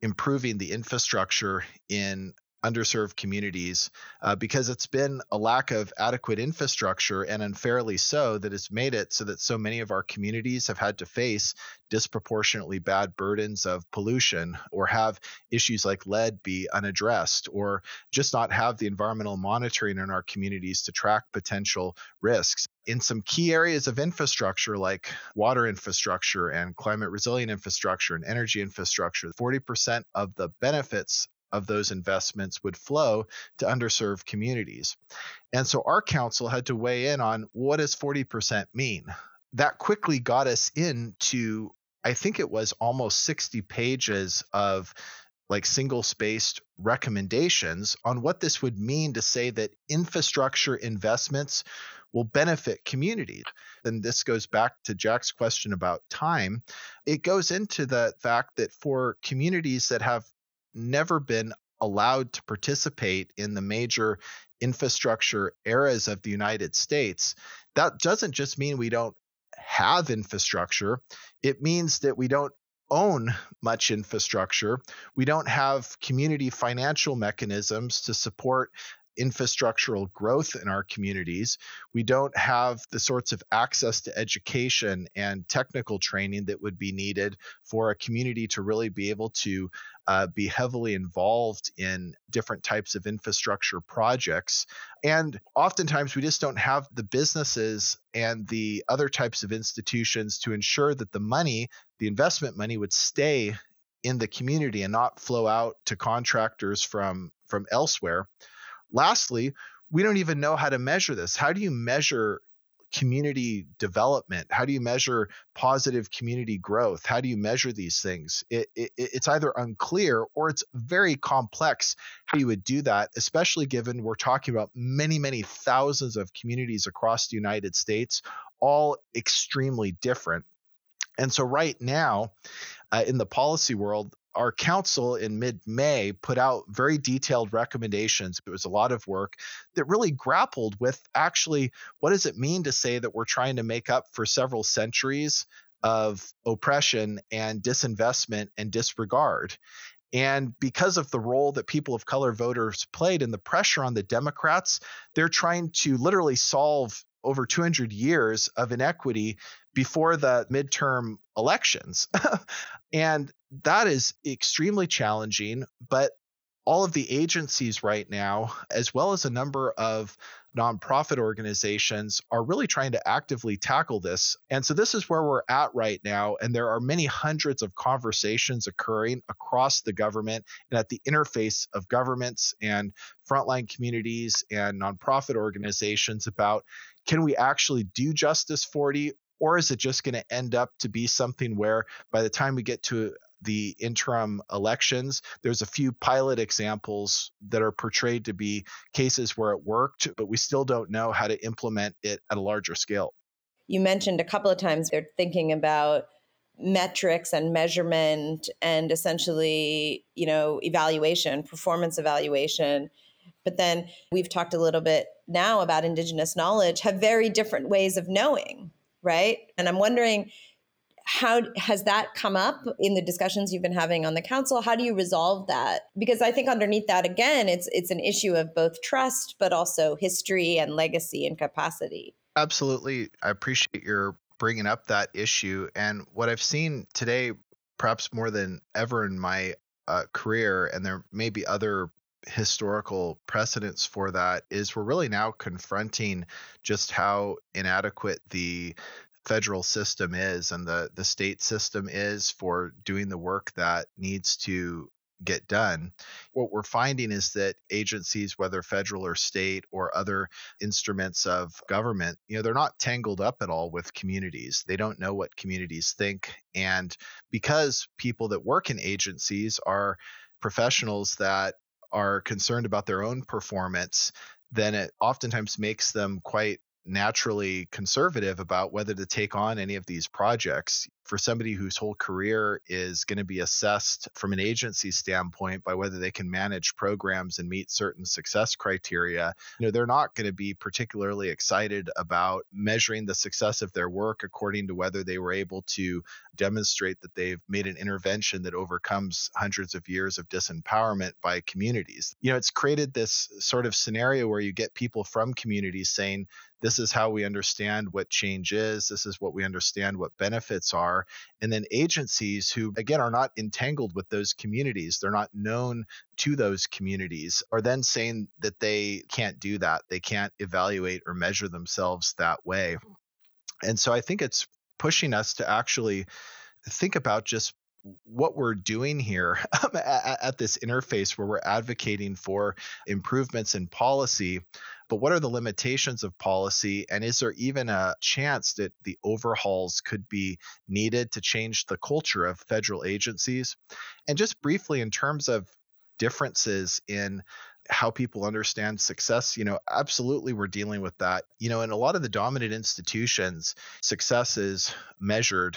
improving the infrastructure in underserved communities, uh, because it's been a lack of adequate infrastructure, and unfairly so, that has made it so that so many of our communities have had to face disproportionately bad burdens of pollution, or have issues like lead be unaddressed, or just not have the environmental monitoring in our communities to track potential risks. In some key areas of infrastructure, like water infrastructure and climate resilient infrastructure and energy infrastructure, forty percent of the benefits of those investments would flow to underserved communities. And so our council had to weigh in on, what does forty percent mean? That quickly got us into, I think it was almost sixty pages of like single-spaced recommendations on what this would mean to say that infrastructure investments will benefit communities. And this goes back to Jack's question about time. It goes into the fact that for communities that have never been allowed to participate in the major infrastructure eras of the United States, that doesn't just mean we don't have infrastructure. It means that we don't own much infrastructure. We don't have community financial mechanisms to support infrastructural growth in our communities. We don't have the sorts of access to education and technical training that would be needed for a community to really be able to uh, be heavily involved in different types of infrastructure projects. And oftentimes we just don't have the businesses and the other types of institutions to ensure that the money, the investment money, would stay in the community and not flow out to contractors from, from elsewhere. Lastly, we don't even know how to measure this. How do you measure community development? How do you measure positive community growth? How do you measure these things? It, it, it's either unclear or it's very complex how you would do that, especially given we're talking about many, many thousands of communities across the United States, all extremely different. And so right now, uh, in the policy world, our council in mid-May put out very detailed recommendations. It was a lot of work that really grappled with actually, what does it mean to say that we're trying to make up for several centuries of oppression and disinvestment and disregard? And because of the role that people of color voters played and the pressure on the Democrats, they're trying to literally solve over two hundred years of inequity before the midterm elections. And that is extremely challenging, but all of the agencies right now, as well as a number of nonprofit organizations, are really trying to actively tackle this. And so this is where we're at right now. And there are many hundreds of conversations occurring across the government and at the interface of governments and frontline communities and nonprofit organizations about, can we actually do Justice forty? Or is it just going to end up to be something where by the time we get to the interim elections, there's a few pilot examples that are portrayed to be cases where it worked, but we still don't know how to implement it at a larger scale. You mentioned a couple of times they're thinking about metrics and measurement and essentially, you know, evaluation, performance evaluation. But then we've talked a little bit now about Indigenous knowledge have very different ways of knowing, right? And I'm wondering, how has that come up in the discussions you've been having on the council? How do you resolve that? Because I think underneath that, again, it's it's an issue of both trust, but also history and legacy and capacity. Absolutely. I appreciate your bringing up that issue. And what I've seen today, perhaps more than ever in my uh, career, and there may be other historical precedents for that, is we're really now confronting just how inadequate the federal system is and the, the state system is for doing the work that needs to get done. What we're finding is that agencies, whether federal or state or other instruments of government, you know, they're not tangled up at all with communities. They don't know what communities think. And because people that work in agencies are professionals that are concerned about their own performance, then it oftentimes makes them quite naturally conservative about whether to take on any of these projects. For somebody whose whole career is going to be assessed from an agency standpoint by whether they can manage programs and meet certain success criteria, you know, they're not going to be particularly excited about measuring the success of their work according to whether they were able to demonstrate that they've made an intervention that overcomes hundreds of years of disempowerment by communities. You know, it's created this sort of scenario where you get people from communities saying, this is how we understand what change is. This is what we understand what benefits are. And then agencies who, again, are not entangled with those communities, they're not known to those communities, are then saying that they can't do that. They can't evaluate or measure themselves that way. And so I think it's pushing us to actually think about just what we're doing here um, at, at this interface where we're advocating for improvements in policy, but what are the limitations of policy? And is there even a chance that the overhauls could be needed to change the culture of federal agencies? And just briefly, in terms of differences in how people understand success, you know, absolutely we're dealing with that. You know, in a lot of the dominant institutions, success is measured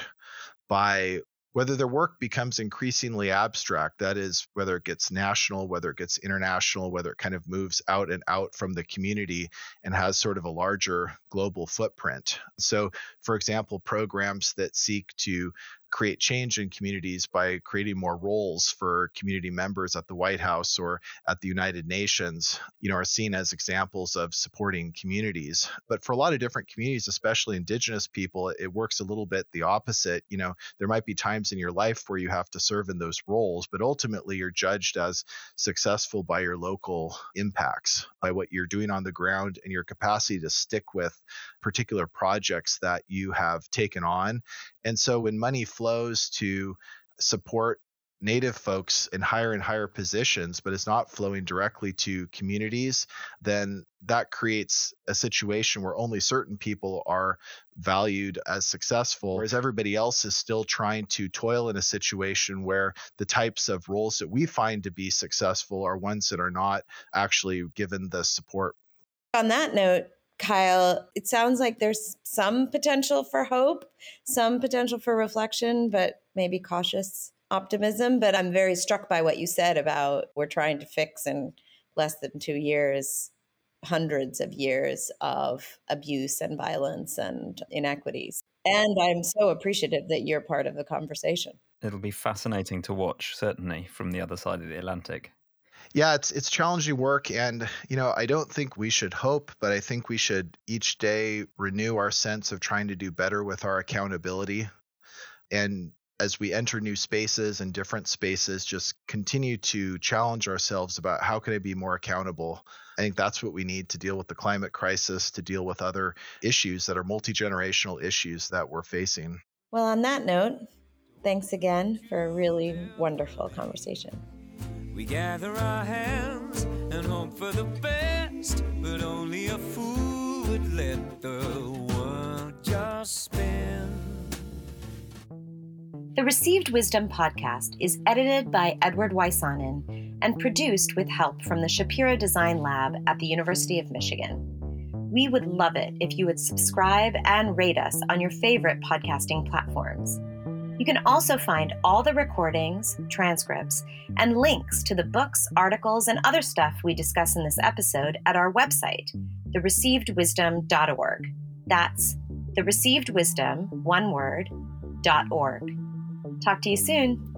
by whether their work becomes increasingly abstract, that is, whether it gets national, whether it gets international, whether it kind of moves out and out from the community and has sort of a larger global footprint. So, for example, programs that seek to create change in communities by creating more roles for community members at the White House or at the United Nations, you know, are seen as examples of supporting communities. But for a lot of different communities, especially Indigenous people, it works a little bit the opposite. You know, there might be times in your life where you have to serve in those roles, but ultimately you're judged as successful by your local impacts, by what you're doing on the ground and your capacity to stick with particular projects that you have taken on. And so when money flows to support Native folks in higher and higher positions, but it's not flowing directly to communities, then that creates a situation where only certain people are valued as successful, whereas everybody else is still trying to toil in a situation where the types of roles that we find to be successful are ones that are not actually given the support. On that note, Kyle, it sounds like there's some potential for hope, some potential for reflection, but maybe cautious optimism. But I'm very struck by what you said about we're trying to fix in less than two years, hundreds of years of abuse and violence and inequities. And I'm so appreciative that you're part of the conversation. It'll be fascinating to watch, certainly, from the other side of the Atlantic. yeah, it's it's challenging work. And, you know, I don't think we should hope, but I think we should each day renew our sense of trying to do better with our accountability. And as we enter new spaces and different spaces, just continue to challenge ourselves about how can I be more accountable? I think that's what we need to deal with the climate crisis, to deal with other issues that are multi-generational issues that we're facing. Well, on that note, thanks again for a really wonderful conversation. We gather our hands and hope for the best, but only a fool would let the world just spin. The Received Wisdom podcast is edited by Edward Waisanen and produced with help from the Shapira Design Lab at the University of Michigan. We would love it if you would subscribe and rate us on your favorite podcasting platforms. You can also find all the recordings, transcripts, and links to the books, articles, and other stuff we discuss in this episode at our website, the received wisdom dot org. That's the received wisdom, one word, dot org. Talk to you soon.